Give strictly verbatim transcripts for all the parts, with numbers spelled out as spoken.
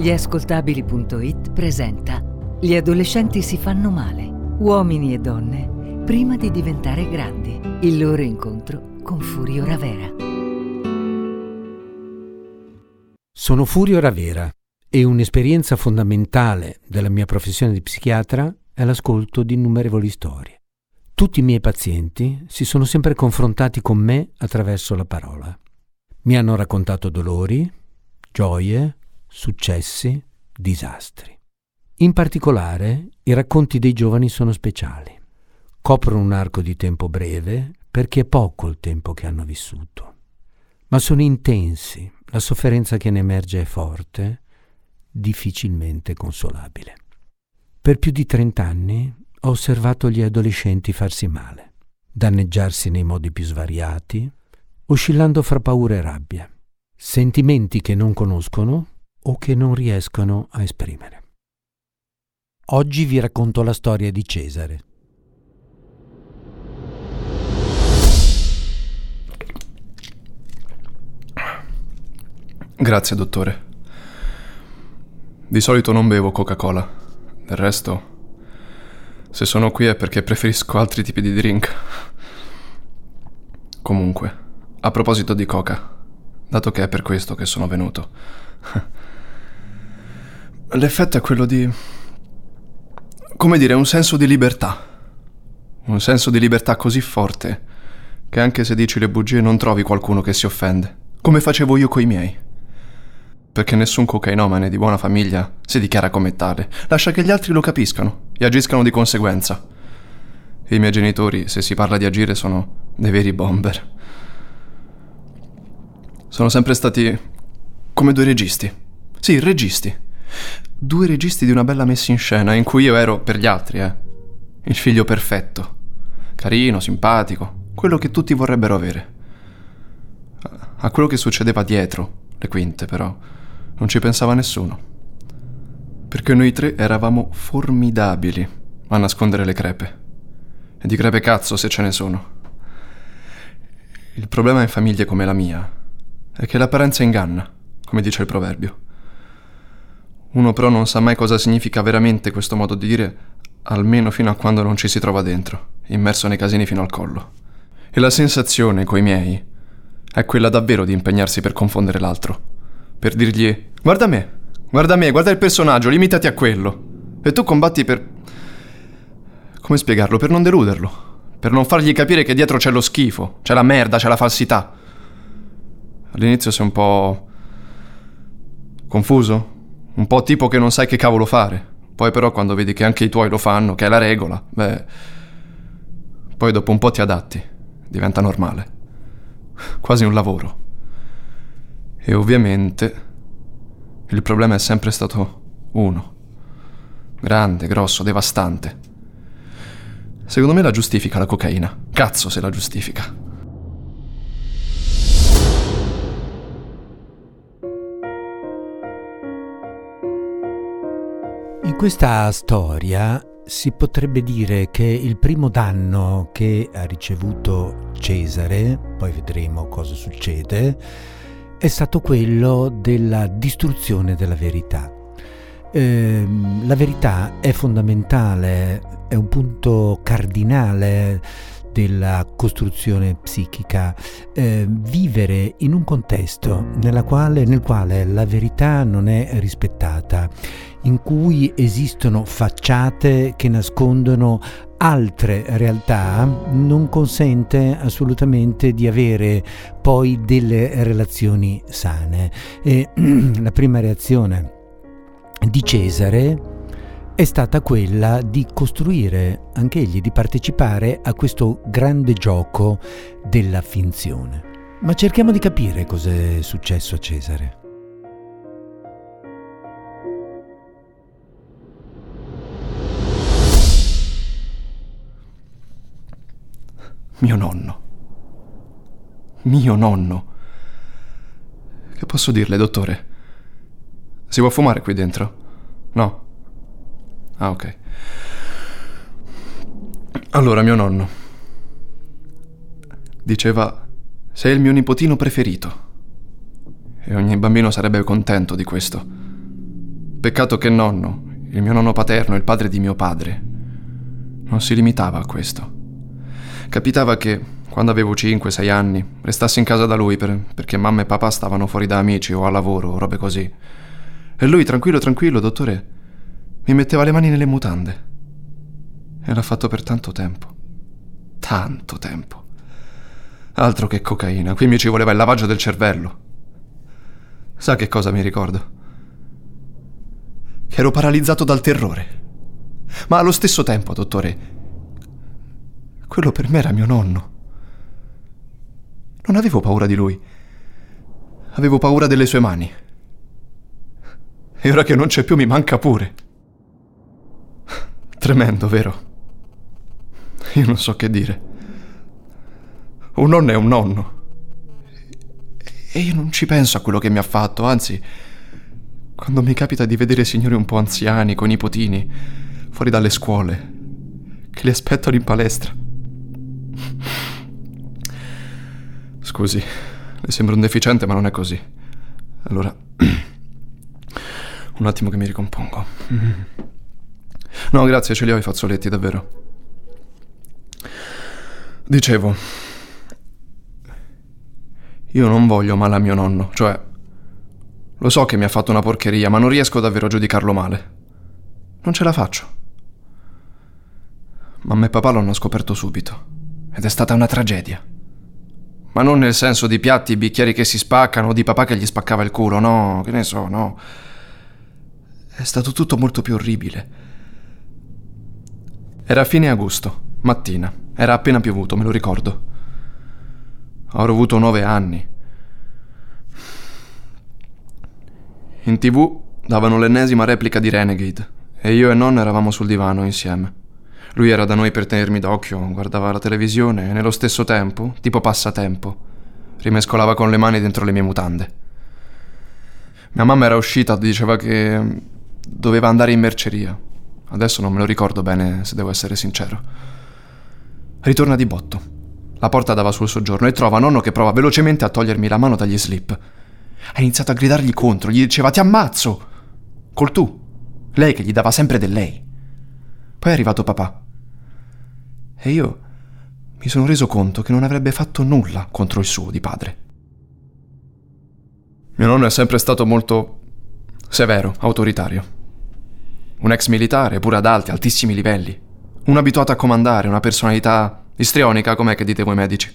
Gliascoltabili punto it presenta Gli adolescenti si fanno male, uomini e donne prima di diventare grandi. Il loro incontro con Furio Ravera. Sono Furio Ravera e un'esperienza fondamentale della mia professione di psichiatra è l'ascolto di innumerevoli storie. Tutti i miei pazienti si sono sempre confrontati con me attraverso la parola. Mi hanno raccontato dolori, gioie, successi, disastri. In particolare, i racconti dei giovani sono speciali. Coprono un arco di tempo breve perché è poco il tempo che hanno vissuto, ma sono intensi, la sofferenza che ne emerge è forte, difficilmente consolabile. Per più di trent'anni ho osservato gli adolescenti farsi male, danneggiarsi nei modi più svariati, oscillando fra paura e rabbia, sentimenti che non conoscono o che non riescono a esprimere. Oggi vi racconto la storia di Cesare. Grazie, dottore. Di solito non bevo Coca-Cola. Del resto, se sono qui è perché preferisco altri tipi di drink. Comunque, a proposito di Coca, dato che è per questo che sono venuto, l'effetto è quello di, come dire, un senso di libertà. Un senso di libertà così forte che anche se dici le bugie non trovi qualcuno che si offende, come facevo io coi miei. Perché nessun cocainomane di buona famiglia si dichiara come tale. Lascia che gli altri lo capiscano e agiscano di conseguenza. E i miei genitori, se si parla di agire, sono dei veri bomber. Sono sempre stati come due registi. Sì, registi. Due registi di una bella messa in scena in cui io ero, per gli altri, eh. Il figlio perfetto. Carino, simpatico. Quello che tutti vorrebbero avere. A quello che succedeva dietro le quinte, però, non ci pensava nessuno, perché noi tre eravamo formidabili a nascondere le crepe. E di crepe cazzo se ce ne sono. Il problema in famiglie come la mia è che l'apparenza inganna, come dice il proverbio. Uno però non sa mai cosa significa veramente questo modo di dire, almeno fino a quando non ci si trova dentro, immerso nei casini fino al collo. E la sensazione coi miei è quella davvero di impegnarsi per confondere l'altro, per dirgli: guarda me, guarda me, guarda il personaggio, limitati a quello. E tu combatti per... come spiegarlo? Per non deluderlo, per non fargli capire che dietro c'è lo schifo, c'è la merda, c'è la falsità. All'inizio sei un po' confuso, un po' tipo che non sai che cavolo fare. Poi però quando vedi che anche i tuoi lo fanno, che è la regola, beh... poi dopo un po' ti adatti, diventa normale, quasi un lavoro. E ovviamente il problema è sempre stato uno, grande, grosso, devastante. Secondo me la giustifica la cocaina. Cazzo se la giustifica. In questa storia si potrebbe dire che il primo danno che ha ricevuto Cesare, poi vedremo cosa succede, è stato quello della distruzione della verità. Eh, la verità è fondamentale, è un punto cardinale della costruzione psichica. Eh, vivere in un contesto nella quale, nel quale la verità non è rispettata, in cui esistono facciate che nascondono altre realtà, non consente assolutamente di avere poi delle relazioni sane. E la prima reazione di Cesare è stata quella di costruire anch'egli, di partecipare a questo grande gioco della finzione. Ma cerchiamo di capire cos'è successo a Cesare. Mio nonno. Mio nonno. Che posso dirle, dottore? Si può fumare qui dentro? No? Ah, ok. Allora, mio nonno diceva: sei il mio nipotino preferito. E ogni bambino sarebbe contento di questo. Peccato che nonno, il mio nonno paterno, il padre di mio padre, non si limitava a questo. Capitava che, quando avevo cinque sei anni, restassi in casa da lui per, perché mamma e papà stavano fuori da amici o a lavoro o robe così. E lui, tranquillo, tranquillo, dottore, mi metteva le mani nelle mutande. E l'ha fatto per tanto tempo. Tanto tempo. Altro che cocaina, qui mi ci voleva il lavaggio del cervello. Sa che cosa mi ricordo? Che ero paralizzato dal terrore. Ma allo stesso tempo, dottore, quello per me era mio nonno. Non avevo paura di lui. Avevo paura delle sue mani. E ora che non c'è più mi manca pure. Tremendo, vero? Io non so che dire. Un nonno è un nonno. E io non ci penso a quello che mi ha fatto, anzi, quando mi capita di vedere signori un po' anziani, con i nipotini, fuori dalle scuole, che li aspettano in palestra. Scusi, le sembro un deficiente, ma non è così. Allora, un attimo che mi ricompongo. No, grazie, ce li ho i fazzoletti, davvero. Dicevo, io non voglio male a mio nonno, cioè, lo so che mi ha fatto una porcheria, ma non riesco davvero a giudicarlo male. Non ce la faccio. Mamma e papà l'hanno scoperto subito, ed è stata una tragedia. Ma non nel senso di piatti, bicchieri che si spaccano, o di papà che gli spaccava il culo, no, che ne so, no. È stato tutto molto più orribile. Era fine agosto, mattina, era appena piovuto, me lo ricordo. Avrò avuto nove anni. In tv davano l'ennesima replica di Renegade, e io e nonna eravamo sul divano insieme. Lui era da noi per tenermi d'occhio, guardava la televisione e nello stesso tempo, tipo passatempo, rimescolava con le mani dentro le mie mutande. Mia mamma era uscita, diceva che doveva andare in merceria. Adesso non me lo ricordo bene, se devo essere sincero. Ritorna di botto. La porta dava sul soggiorno e trova nonno che prova velocemente a togliermi la mano dagli slip. Ha iniziato a gridargli contro, gli diceva «Ti ammazzo!» Col tu. Lei che gli dava sempre del lei. Poi è arrivato papà. E io mi sono reso conto che non avrebbe fatto nulla contro il suo di padre. Mio nonno è sempre stato molto severo, autoritario. Un ex militare, pure ad alti, altissimi livelli. Un abituato a comandare, una personalità istrionica, com'è che dite voi medici?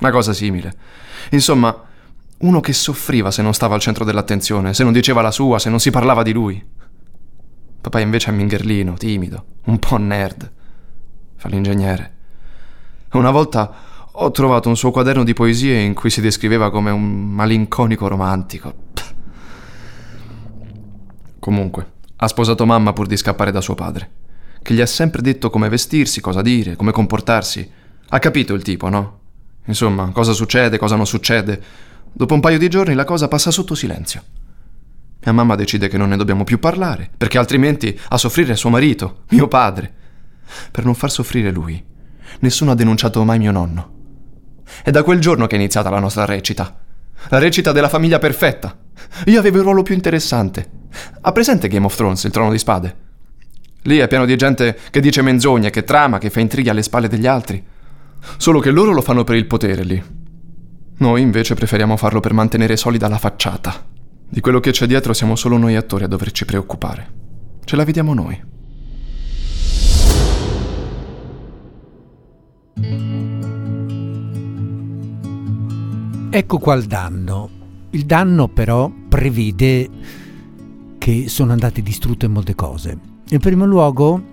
Una cosa simile. Insomma, uno che soffriva se non stava al centro dell'attenzione, se non diceva la sua, se non si parlava di lui. Papà invece è mingherlino, timido, un po' nerd. Fa l'ingegnere. Una volta ho trovato un suo quaderno di poesie in cui si descriveva come un malinconico romantico. Comunque, ha sposato mamma pur di scappare da suo padre, che gli ha sempre detto come vestirsi, cosa dire, come comportarsi. Ha capito il tipo, no? Insomma, cosa succede, cosa non succede. Dopo un paio di giorni la cosa passa sotto silenzio. Mia mamma decide che non ne dobbiamo più parlare, perché altrimenti a soffrire è suo marito, mio padre. Per non far soffrire lui, nessuno ha denunciato mai mio nonno. È da quel giorno che è iniziata la nostra recita. La recita della famiglia perfetta. Io avevo il ruolo più interessante. Ha presente Game of Thrones, il trono di spade? Lì è pieno di gente che dice menzogne, che trama, che fa intrighi alle spalle degli altri. Solo che loro lo fanno per il potere lì. Noi invece preferiamo farlo per mantenere solida la facciata. Di quello che c'è dietro siamo solo noi attori a doverci preoccupare. Ce la vediamo noi. Ecco qua il danno. Il danno però prevede che sono andate distrutte molte cose. In primo luogo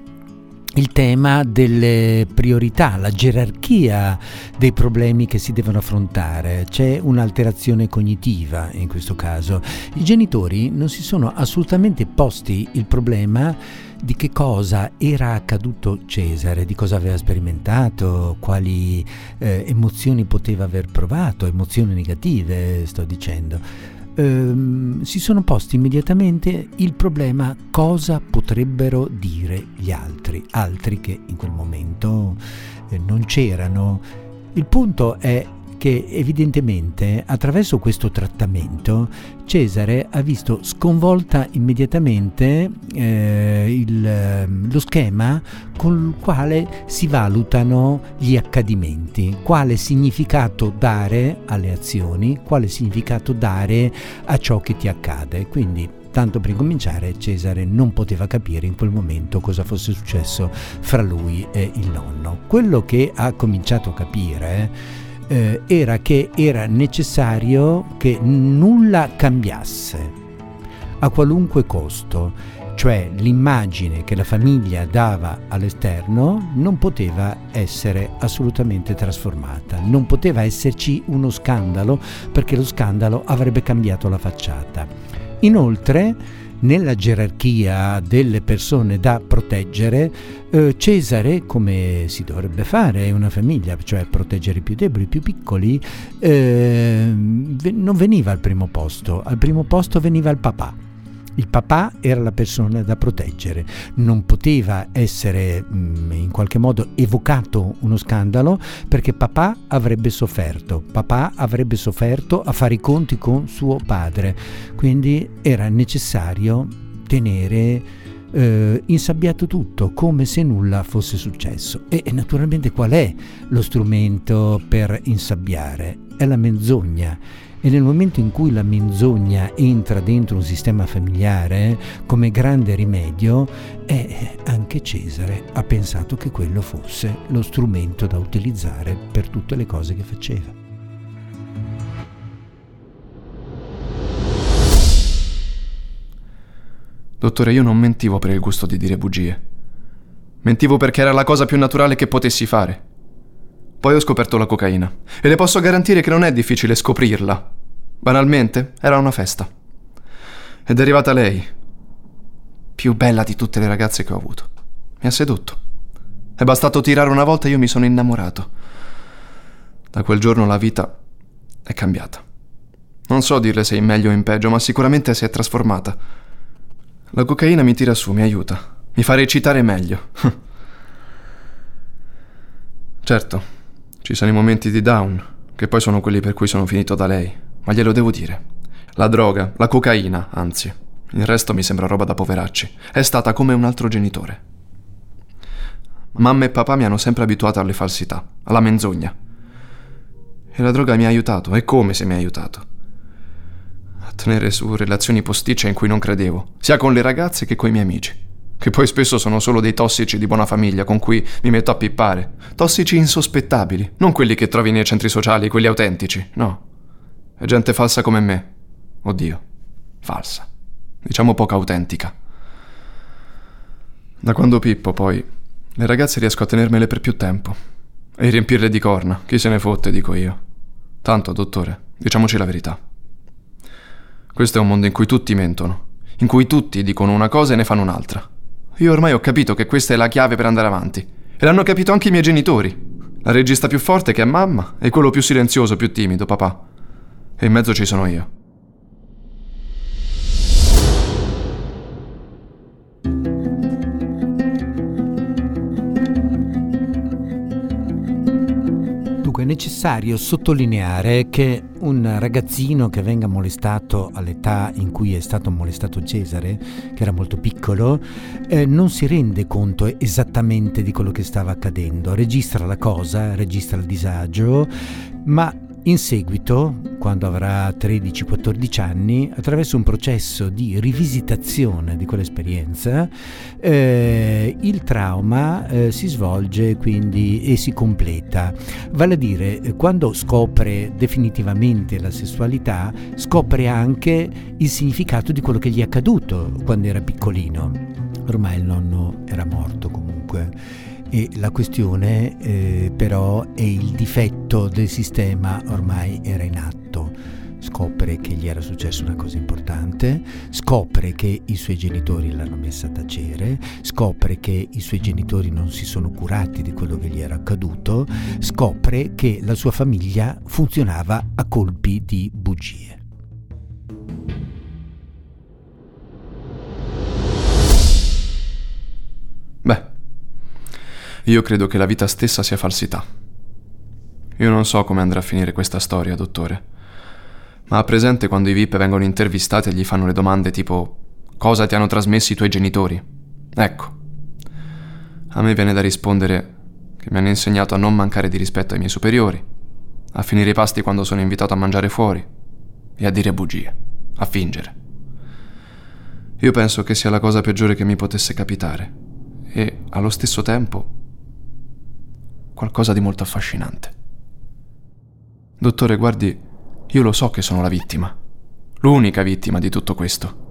il tema delle priorità, la gerarchia dei problemi che si devono affrontare. C'è un'alterazione cognitiva in questo caso. I genitori non si sono assolutamente posti il problema di che cosa era accaduto Cesare, di cosa aveva sperimentato, quali eh, emozioni poteva aver provato, emozioni negative sto dicendo. Um, si sono posti immediatamente il problema cosa potrebbero dire gli altri, altri che in quel momento eh, non c'erano. Il punto è che evidentemente attraverso questo trattamento Cesare ha visto sconvolta immediatamente eh, il, lo schema con il quale si valutano gli accadimenti, quale significato dare alle azioni, quale significato dare a ciò che ti accade. Quindi, tanto per incominciare, Cesare non poteva capire in quel momento cosa fosse successo fra lui e il nonno. Quello che ha cominciato a capire eh, era che era necessario che nulla cambiasse a qualunque costo, cioè l'immagine che la famiglia dava all'esterno non poteva essere assolutamente trasformata, non poteva esserci uno scandalo perché lo scandalo avrebbe cambiato la facciata. Inoltre, nella gerarchia delle persone da proteggere, eh, Cesare, come si dovrebbe fare in una famiglia, cioè proteggere i più deboli, i più piccoli, eh, non veniva al primo posto. Al primo posto veniva il papà. Il papà era la persona da proteggere, non poteva essere mh, in qualche modo evocato uno scandalo perché papà avrebbe sofferto, papà avrebbe sofferto a fare i conti con suo padre, quindi era necessario tenere eh, insabbiato tutto come se nulla fosse successo. E, e naturalmente qual è lo strumento per insabbiare? È la menzogna. E nel momento in cui la menzogna entra dentro un sistema familiare come grande rimedio, eh, anche Cesare ha pensato che quello fosse lo strumento da utilizzare per tutte le cose che faceva. Dottore, io non mentivo per il gusto di dire bugie. Mentivo perché era la cosa più naturale che potessi fare. Poi ho scoperto la cocaina, e le posso garantire che non è difficile scoprirla. Banalmente, era una festa. Ed è arrivata lei, più bella di tutte le ragazze che ho avuto. Mi ha sedotto. È bastato tirare una volta e io mi sono innamorato. Da quel giorno la vita è cambiata. Non so dirle se in meglio o in peggio, ma sicuramente si è trasformata. La cocaina mi tira su, mi aiuta. Mi fa recitare meglio. Certo. Ci sono i momenti di down, che poi sono quelli per cui sono finito da lei, ma glielo devo dire. La droga, la cocaina, anzi. Il resto mi sembra roba da poveracci. È stata come un altro genitore. Mamma e papà mi hanno sempre abituato alle falsità, alla menzogna. E la droga mi ha aiutato, e come se mi ha aiutato. A tenere su relazioni posticce in cui non credevo, sia con le ragazze che coi miei amici. Che poi spesso sono solo dei tossici di buona famiglia con cui mi metto a pippare. Tossici insospettabili, non quelli che trovi nei centri sociali, quelli autentici, no. È gente falsa come me. Oddio, falsa. Diciamo poco autentica. Da quando pippo, poi, le ragazze riesco a tenermele per più tempo. E riempirle di corna, chi se ne fotte, dico io. Tanto, dottore, diciamoci la verità. Questo è un mondo in cui tutti mentono, in cui tutti dicono una cosa e ne fanno un'altra. Io ormai ho capito che questa è la chiave per andare avanti. E l'hanno capito anche i miei genitori. La regista più forte, che è mamma, e quello più silenzioso, più timido, papà. E in mezzo ci sono io. Dunque è necessario sottolineare che un ragazzino che venga molestato all'età in cui è stato molestato Cesare, che era molto piccolo, eh, non si rende conto esattamente di quello che stava accadendo, registra la cosa, registra il disagio, ma in seguito, quando avrà tredici quattordici anni, attraverso un processo di rivisitazione di quell'esperienza, eh, il trauma eh, si svolge quindi e si completa. Vale a dire, quando scopre definitivamente la sessualità, scopre anche il significato di quello che gli è accaduto quando era piccolino. Ormai il nonno era morto comunque. E la questione eh, però è il difetto del sistema ormai era in atto. Scopre che gli era successa una cosa importante, scopre che i suoi genitori l'hanno messa a tacere, scopre che i suoi genitori non si sono curati di quello che gli era accaduto, scopre che la sua famiglia funzionava a colpi di bugie. Beh, io credo che la vita stessa sia falsità. Io non so come andrà a finire questa storia, dottore. Ma ha presente quando i V I P vengono intervistati e gli fanno le domande tipo «Cosa ti hanno trasmesso i tuoi genitori?» Ecco. A me viene da rispondere che mi hanno insegnato a non mancare di rispetto ai miei superiori, a finire i pasti quando sono invitato a mangiare fuori e a dire bugie, a fingere. Io penso che sia la cosa peggiore che mi potesse capitare e, allo stesso tempo, qualcosa di molto affascinante. Dottore, guardi, io lo so che sono la vittima, l'unica vittima di tutto questo.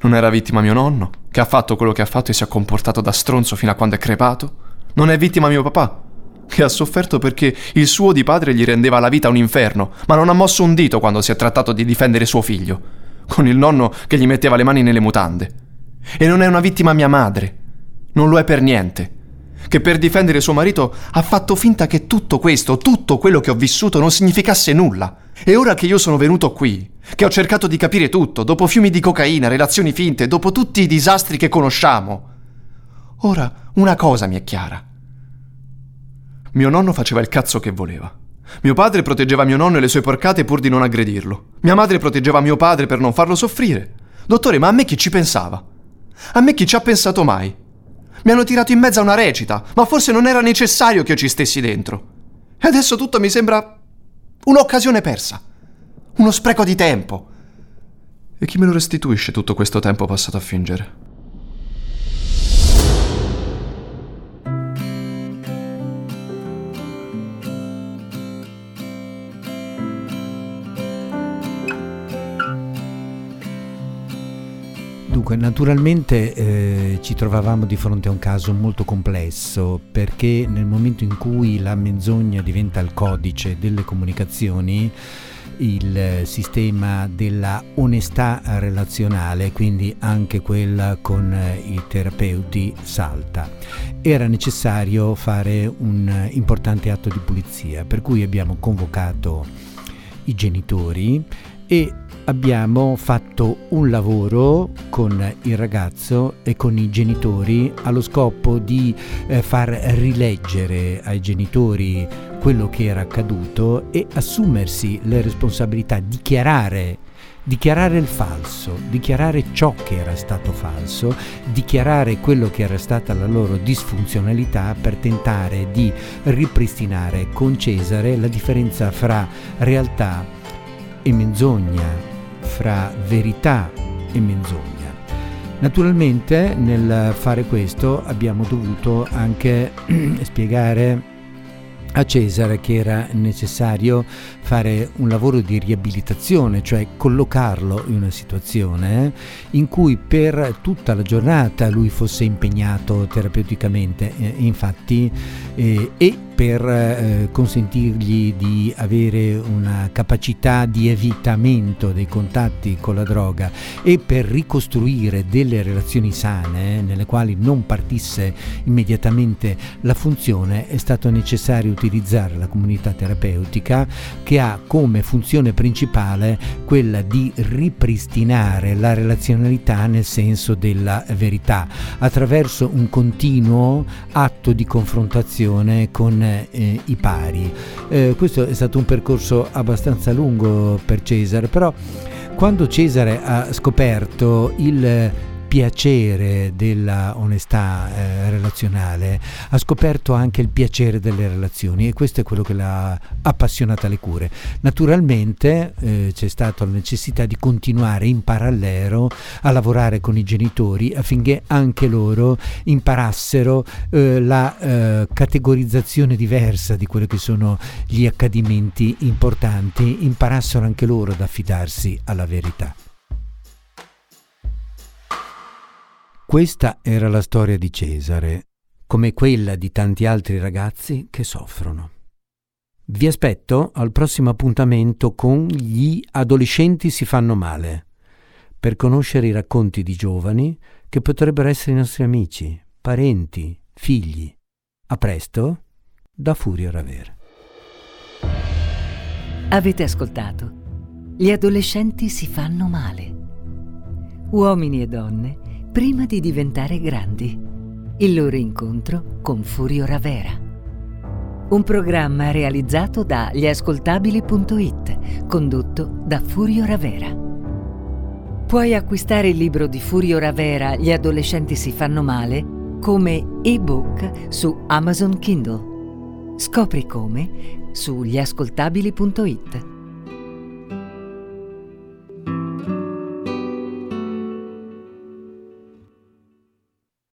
Non era vittima mio nonno, che ha fatto quello che ha fatto e si è comportato da stronzo fino a quando è crepato. Non è vittima mio papà, che ha sofferto perché il suo di padre gli rendeva la vita un inferno, ma non ha mosso un dito quando si è trattato di difendere suo figlio, con il nonno che gli metteva le mani nelle mutande. E non è una vittima mia madre, non lo è per niente, che per difendere suo marito ha fatto finta che tutto questo, tutto quello che ho vissuto non significasse nulla. E ora che io sono venuto qui, che ho cercato di capire tutto, dopo fiumi di cocaina, relazioni finte, dopo tutti i disastri che conosciamo, ora una cosa mi è chiara. Mio nonno faceva il cazzo che voleva. Mio padre proteggeva mio nonno e le sue porcate pur di non aggredirlo. Mia madre proteggeva mio padre per non farlo soffrire. Dottore, ma a me chi ci pensava? A me chi ci ha pensato mai? Mi hanno tirato in mezzo a una recita, ma forse non era necessario che io ci stessi dentro. E adesso tutto mi sembra un'occasione persa, uno spreco di tempo. E chi me lo restituisce tutto questo tempo passato a fingere? Dunque, naturalmente eh, ci trovavamo di fronte a un caso molto complesso, perché nel momento in cui la menzogna diventa il codice delle comunicazioni, il sistema della onestà relazionale, quindi anche quella con i terapeuti, salta. Era necessario fare un importante atto di pulizia, per cui abbiamo convocato i genitori e abbiamo fatto un lavoro con il ragazzo e con i genitori allo scopo di far rileggere ai genitori quello che era accaduto e assumersi le responsabilità, dichiarare dichiarare il falso, dichiarare ciò che era stato falso, dichiarare quello che era stata la loro disfunzionalità, per tentare di ripristinare con Cesare la differenza fra realtà e menzogna, fra verità e menzogna. Naturalmente nel fare questo abbiamo dovuto anche spiegare a Cesare che era necessario fare un lavoro di riabilitazione, cioè collocarlo in una situazione in cui per tutta la giornata lui fosse impegnato terapeuticamente, eh, infatti, eh, e per eh, consentirgli di avere una capacità di evitamento dei contatti con la droga e per ricostruire delle relazioni sane nelle quali non partisse immediatamente la funzione, è stato necessario utilizzare la comunità terapeutica, che ha come funzione principale quella di ripristinare la relazionalità nel senso della verità, attraverso un continuo atto di confrontazione con eh, i pari. Eh, questo è stato un percorso abbastanza lungo per Cesare, però quando Cesare ha scoperto il piacere della onestà eh, relazionale, ha scoperto anche il piacere delle relazioni, e questo è quello che l'ha appassionata alle cure. Naturalmente eh, c'è stata la necessità di continuare in parallelo a lavorare con i genitori, affinché anche loro imparassero eh, la eh, categorizzazione diversa di quelli che sono gli accadimenti importanti, imparassero anche loro ad affidarsi alla verità. Questa era la storia di Cesare, come quella di tanti altri ragazzi che soffrono. Vi aspetto al prossimo appuntamento con Gli adolescenti si fanno male, per conoscere i racconti di giovani che potrebbero essere i nostri amici, parenti, figli. A presto, da Furio Ravera. Avete ascoltato Gli adolescenti si fanno male. Uomini e donne prima di diventare grandi. Il loro incontro con Furio Ravera. Un programma realizzato da Gliascoltabili punto it, condotto da Furio Ravera. Puoi acquistare il libro di Furio Ravera, Gli adolescenti si fanno male, come ebook su Amazon Kindle. Scopri come su Gliascoltabili punto it.